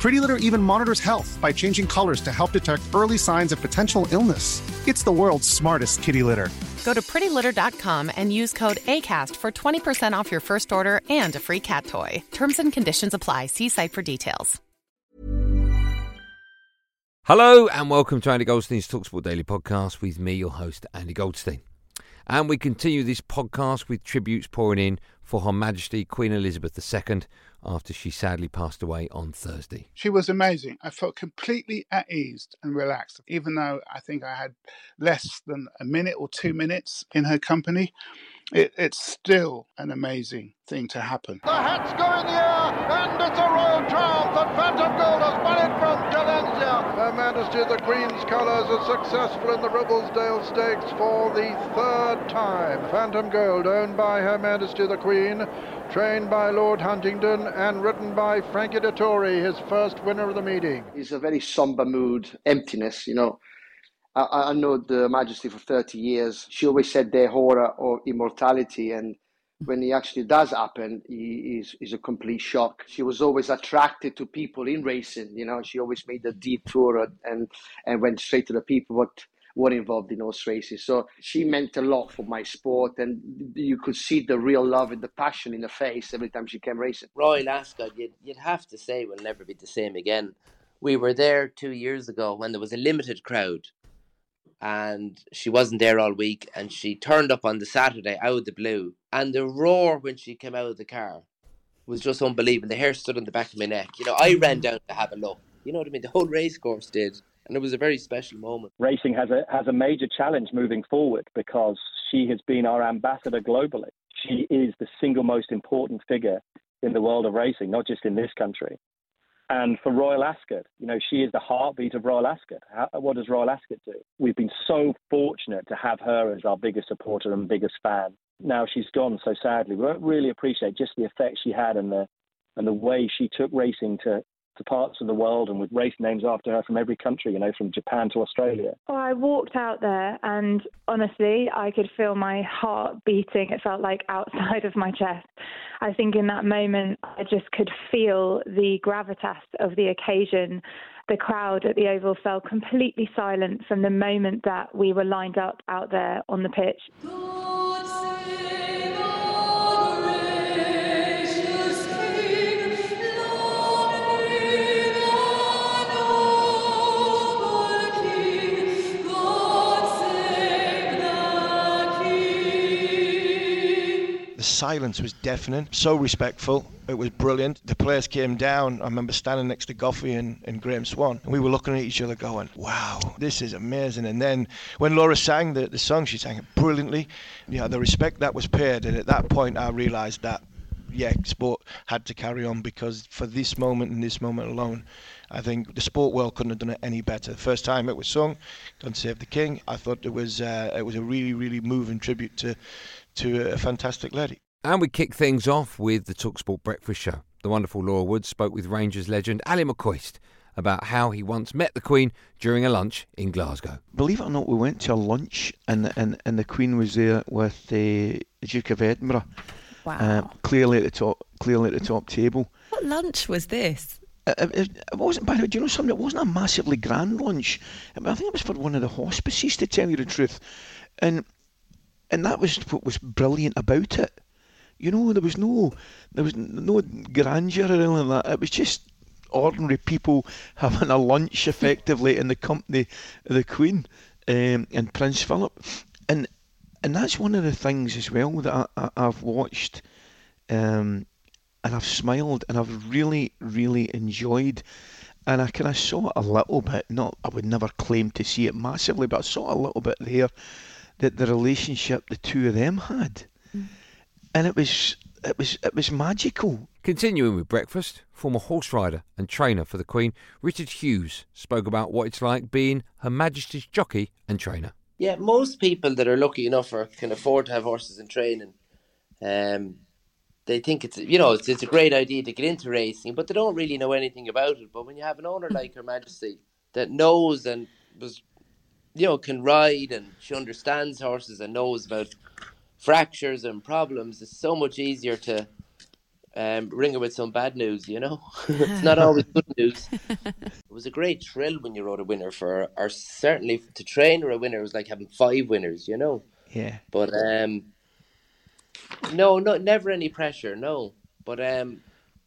Pretty Litter even monitors health by changing colors to help detect early signs of potential illness. It's the world's smartest kitty litter. Go to prettylitter.com and use code ACAST for 20% off your first order and a free cat toy. Terms and conditions apply. See site for details. Hello and welcome to Andy Goldstein's TalkSport Daily Podcast with me, your host, Andy Goldstein. And we continue this podcast with tributes pouring in for Her Majesty Queen Elizabeth II after she sadly passed away on Thursday. She was amazing. I felt completely at ease and relaxed, even though I think I had less than a minute or 2 minutes in her company. It's still an amazing thing to happen. The hats go in the air, and it's a royal triumph that Phantom Gold has won it from Valencia. Her Majesty the Queen's colours are successful in the Ribblesdale Stakes for the third time. Phantom Gold, owned by Her Majesty the Queen, trained by Lord Huntingdon and ridden by Frankie Dettori, his first winner of the meeting. It's a very sombre mood, emptiness, you know. I know the Majesty for 30 years. She always said the horror of immortality, and when it actually does happen, it is a complete shock. She was always attracted to people in racing, you know. She always made the detour and went straight to the people what were involved in horse races. So she meant a lot for my sport, and you could see the real love and the passion in her face every time she came racing. Royal Ascot, you'd have to say, will never be the same again. We were there 2 years ago when there was a limited crowd, and she wasn't there all week, and she turned up on the Saturday out of the blue, and the roar when she came out of the car was just unbelievable. The hair stood on the back of my neck. You know, I ran down to have a look. You know what I mean? The whole race course did, and it was a very special moment. Racing has a major challenge moving forward because she has been our ambassador globally. She is the single most important figure in the world of racing, not just in this country. And for Royal Ascot, you know, she is the heartbeat of Royal Ascot. What does Royal Ascot do? We've been so fortunate to have her as our biggest supporter and biggest fan. Now she's gone, so sadly. We don't really appreciate just the effect she had and the way she took racing to parts of the world, and with race names after her from every country, you know, from Japan to Australia. Well, I walked out there and honestly, I could feel my heart beating. It felt like outside of my chest. I think in that moment, I just could feel the gravitas of the occasion. The crowd at the Oval fell completely silent from the moment that we were lined up out there on the pitch. The silence was deafening, so respectful. It was brilliant. The players came down. I remember standing next to Goffey and Graeme Swan, and we were looking at each other going, wow, this is amazing. And then when Laura sang the song, she sang it brilliantly. You know, the respect that was paid, and at that point I realised that, yeah, sport had to carry on, because for this moment and this moment alone, I think the sport world couldn't have done it any better. The first time it was sung, God Save the King, I thought it was a really, really moving tribute to a fantastic lady. And we kick things off with the TalkSport Breakfast Show. The wonderful Laura Woods spoke with Rangers legend Ali McQuist about how he once met the Queen during a lunch in Glasgow. Believe it or not, we went to a lunch and the Queen was there with the Duke of Edinburgh. Wow. Clearly at the top table. What lunch was this? It wasn't, by the way, do you know something? It wasn't a massively grand lunch. I think it was for one of the hospices, to tell you the truth. And that was what was brilliant about it. You know, there was no grandeur or anything like that. It was just ordinary people having a lunch, effectively, in the company of the Queen. and Prince Philip. And that's one of the things as well that I've watched and I've smiled and I've really, really enjoyed. And I kind of saw a little bit, I would never claim to see it massively, but I saw a little bit there that the relationship the two of them had. Mm. And it was magical. Continuing with breakfast, former horse rider and trainer for the Queen, Richard Hughes spoke about what it's like being Her Majesty's jockey and trainer. Yeah, most people that are lucky enough or can afford to have horses in training, they think it's a great idea to get into racing, but they don't really know anything about it. But when you have an owner like Her Majesty that knows and can ride, and she understands horses and knows about fractures and problems, it's so much easier to ring her with some bad news, It's not always good news. It was a great thrill when you rode a winner for her, or certainly to train her a winner was like having 5 winners, Yeah. But never any pressure, no. But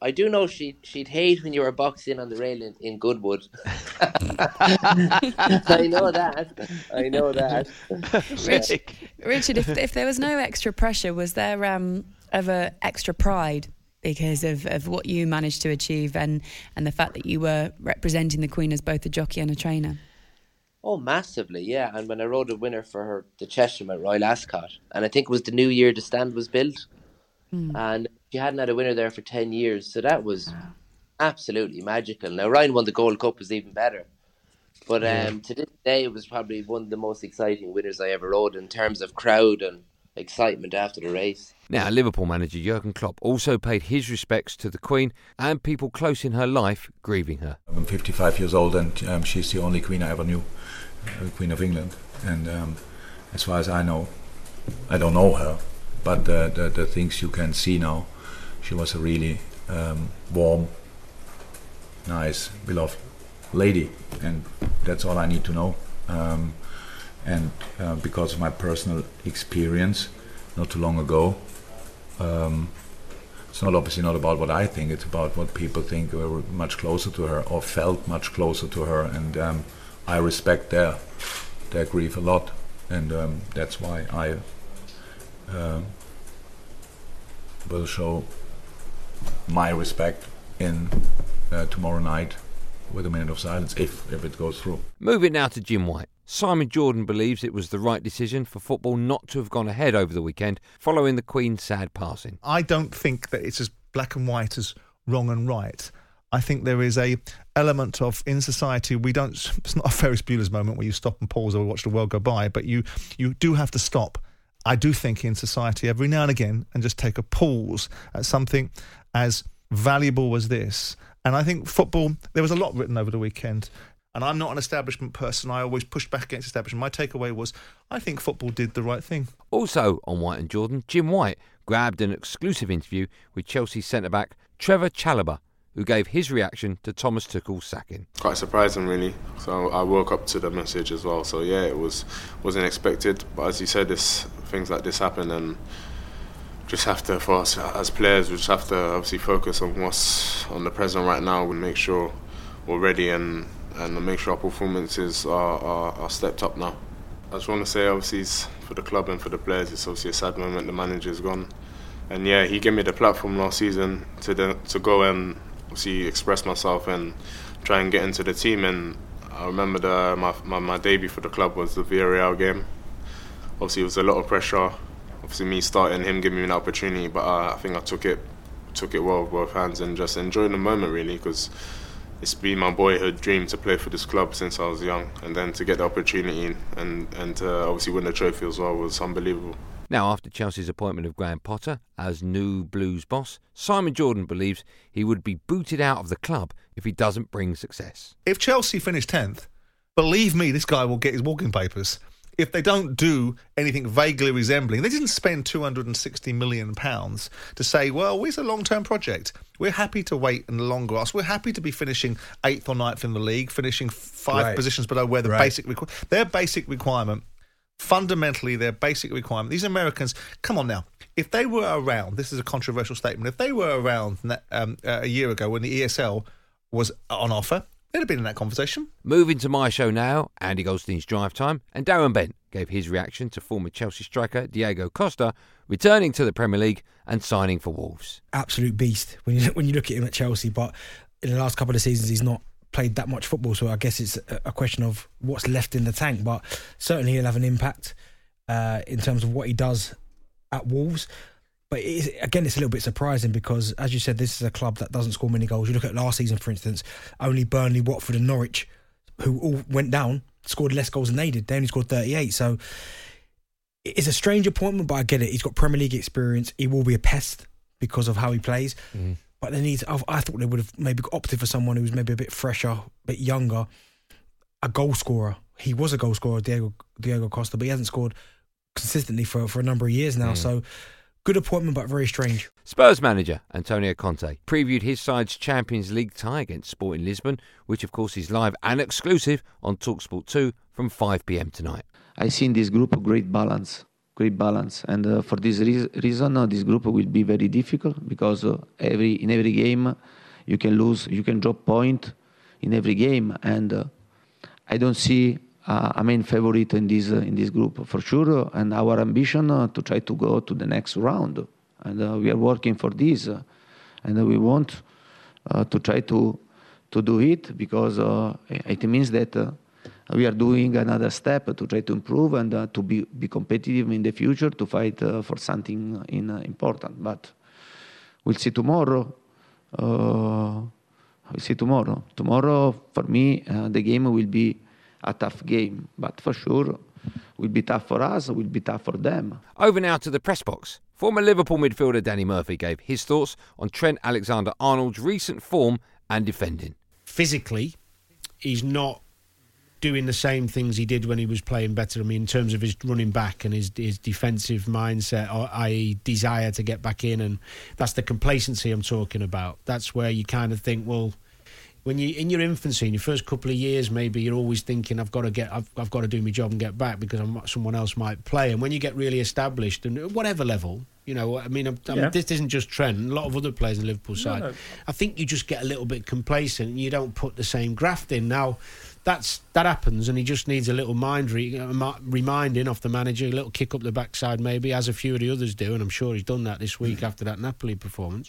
I do know she'd hate when you were boxing on the rail in Goodwood. I know that. Richard, if there was no extra pressure, was there ever extra pride because of what you managed to achieve and the fact that you were representing the Queen as both a jockey and a trainer? Oh, massively, yeah. And when I rode a winner for her, the Chesham at Royal Ascot, and I think it was the new year the stand was built, and she hadn't had a winner there for 10 years, so that was absolutely magical. Now, Ryan won the Gold Cup, was even better. But to this day, it was probably one of the most exciting winners I ever rode in terms of crowd and excitement after the race. Now, Liverpool manager Jurgen Klopp also paid his respects to the Queen and people close in her life grieving her. I'm 55 years old and she's the only Queen I ever knew, the Queen of England. And as far as I know, I don't know her, but the things you can see now, she was a really warm, nice, beloved lady, and that's all I need to know. And because of my personal experience not too long ago, it's obviously not about what I think, it's about what people think. We were much closer to her or felt much closer to her, and I respect their grief a lot, and that's why I will show my respect in tomorrow night with a minute of silence if it goes through. Moving now to Jim White. Simon Jordan believes it was the right decision for football not to have gone ahead over the weekend following the Queen's sad passing. I don't think that it's as black and white as wrong and right. I think there is a element of, in society, it's not a Ferris Bueller's moment where you stop and pause or watch the world go by, but you do have to stop. I do think in society every now and again and just take a pause at something as valuable as this. And I think football, there was a lot written over the weekend. And I'm not an establishment person. I always push back against establishment. My takeaway was, I think football did the right thing. Also on White and Jordan, Jim White grabbed an exclusive interview with Chelsea centre-back Trevoh Chalobah, who gave his reaction to Thomas Tuchel's sacking. Quite surprising, really. So I woke up to the message as well. So, yeah, it wasn't expected. But as you said, things like this happen, and just have to, for us as players, we just have to obviously focus on what's on the present right now. We make sure we're ready and make sure our performances are stepped up now. I just want to say, obviously, for the club and for the players, it's obviously a sad moment. The manager's gone. And yeah, he gave me the platform last season to go and obviously express myself and try and get into the team. And I remember my debut for the club was the Villarreal game. Obviously, it was a lot of pressure. Obviously, me starting, him giving me an opportunity, but I think I took it well with both hands and just enjoyed the moment, really, because it's been my boyhood dream to play for this club since I was young, and then to get the opportunity and to obviously win the trophy as well was unbelievable. Now, after Chelsea's appointment of Graham Potter as new Blues boss, Simon Jordan believes he would be booted out of the club if he doesn't bring success. If Chelsea finish 10th, believe me, this guy will get his walking papers. If they don't do anything vaguely resembling, they didn't spend £260 million to say, well, it's a long-term project. We're happy to wait in the long grass. We're happy to be finishing 8th or 9th in the league, finishing 5 positions below where the their basic requirement, these Americans, come on now, if they were around, this is a controversial statement, if they were around a year ago when the ESL was on offer, They'd have been in that conversation. Moving to my show now, Andy Goldstein's Drive Time, and Darren Bent gave his reaction to former Chelsea striker Diego Costa returning to the Premier League and signing for Wolves. Absolute beast when you look at him at Chelsea, but in the last couple of seasons he's not played that much football, so I guess it's a question of what's left in the tank, but certainly he'll have an impact in terms of what he does at Wolves. But it's a little bit surprising because, as you said, this is a club that doesn't score many goals. You look at last season, for instance, only Burnley, Watford and Norwich, who all went down, scored less goals than they did. They only scored 38. So it's a strange appointment, but I get it. He's got Premier League experience. He will be a pest because of how he plays. Mm. But they need. I thought they would have maybe opted for someone who was maybe a bit fresher, a bit younger, a goal scorer. He was a goal scorer, Diego Costa, but he hasn't scored consistently for a number of years now. Mm. So... good appointment, but very strange. Spurs manager Antonio Conte previewed his side's Champions League tie against Sporting Lisbon, which of course is live and exclusive on TalkSport 2 from 5pm tonight. I see in this group great balance. And for this reason, this group will be very difficult because in every game you can lose, you can drop point in every game. And I don't see... a main favourite in this group for sure, and our ambition to try to go to the next round, and we are working for this, and we want to try to do it because it means that we are doing another step to try to improve and to be competitive in the future, to fight for something important. But we'll see tomorrow. Tomorrow for me the game will be a tough game, but for sure will be tough for us, will be tough for them. Over now to the press box. Former Liverpool midfielder Danny Murphy gave his thoughts on Trent Alexander-Arnold's recent form and defending. Physically, he's not doing the same things he did when he was playing better. I mean, in terms of his running back and his defensive mindset, or i.e. desire to get back in, and that's the complacency I'm talking about. That's where you kind of think, well... when you're in your infancy, in your first couple of years, maybe you're always thinking, I've got to do my job and get back because someone else might play. And when you get really established, and at whatever level, you know, I mean, this isn't just Trent. A lot of other players in the Liverpool side, no. I think you just get a little bit complacent and you don't put the same graft in. Now, that happens, and he just needs a little reminding off the manager, a little kick up the backside maybe, as a few of the others do, and I'm sure he's done that this week after that Napoli performance.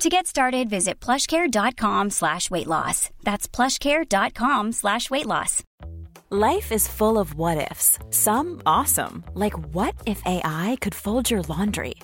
To get started, visit plushcare.com/weightloss. That's plushcare.com/weightloss. Life is full of what-ifs. Some awesome, like what if AI could fold your laundry?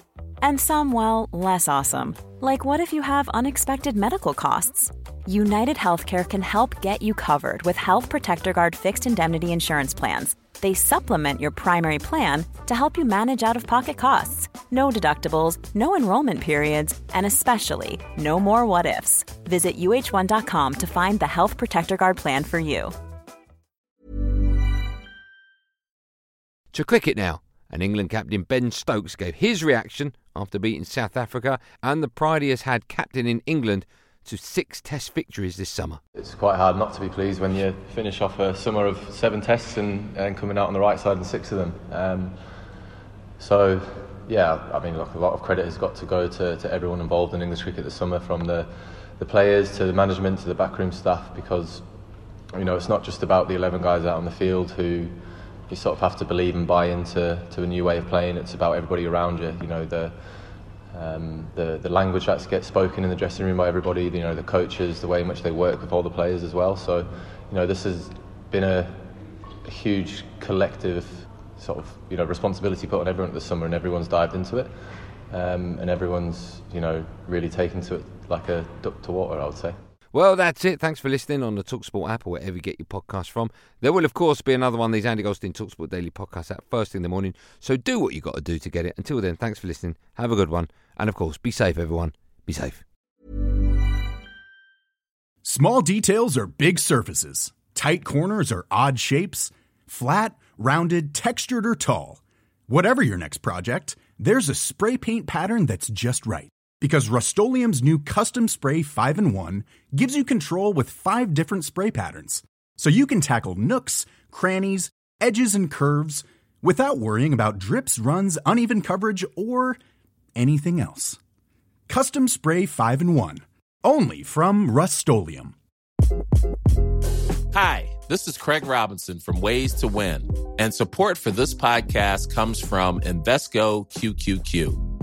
And some, well, less awesome, like what if you have unexpected medical costs? United Healthcare can help get you covered with Health Protector Guard fixed indemnity insurance plans. They supplement your primary plan to help you manage out-of-pocket costs. No deductibles, no enrollment periods, and especially no more what-ifs. Visit UH1.com to find the Health Protector Guard plan for you. To cricket now, and England captain Ben Stokes gave his reaction after beating South Africa, and the pride he has had captain in England to 6 test victories this summer. It's quite hard not to be pleased when you finish off a summer of 7 tests and coming out on the right side in 6 of them. So, yeah, I mean, look, a lot of credit has got to go to everyone involved in English cricket this summer, from the players to the management to the backroom staff, because, you know, it's not just about the 11 guys out on the field who you sort of have to believe and buy into a new way of playing. It's about everybody around you, you know, the language that's gets spoken in the dressing room by everybody, you know, the coaches, the way in which they work with all the players as well. So, you know, this has been a huge collective sort of, you know, responsibility put on everyone at the summer, and everyone's dived into it, and everyone's, you know, really taken to it like a duck to water, I would say. Well, that's it. Thanks for listening on the TalkSport app or wherever you get your podcast from. There will, of course, be another one of these Andy Goldstein TalkSport Daily podcasts at first thing in the morning, so do what you got to do to get it. Until then, thanks for listening. Have a good one. And, of course, be safe, everyone. Be safe. Small details are big surfaces. Tight corners are odd shapes. Flat, rounded, textured, or tall. Whatever your next project, there's a spray paint pattern that's just right. Because Rust-Oleum's new Custom Spray 5-in-1 gives you control with 5 different spray patterns. So you can tackle nooks, crannies, edges, and curves without worrying about drips, runs, uneven coverage, or anything else. Custom Spray 5-in-1. Only from Rust-Oleum. Hi, this is Craig Robinson from Ways to Win. And support for this podcast comes from Invesco QQQ.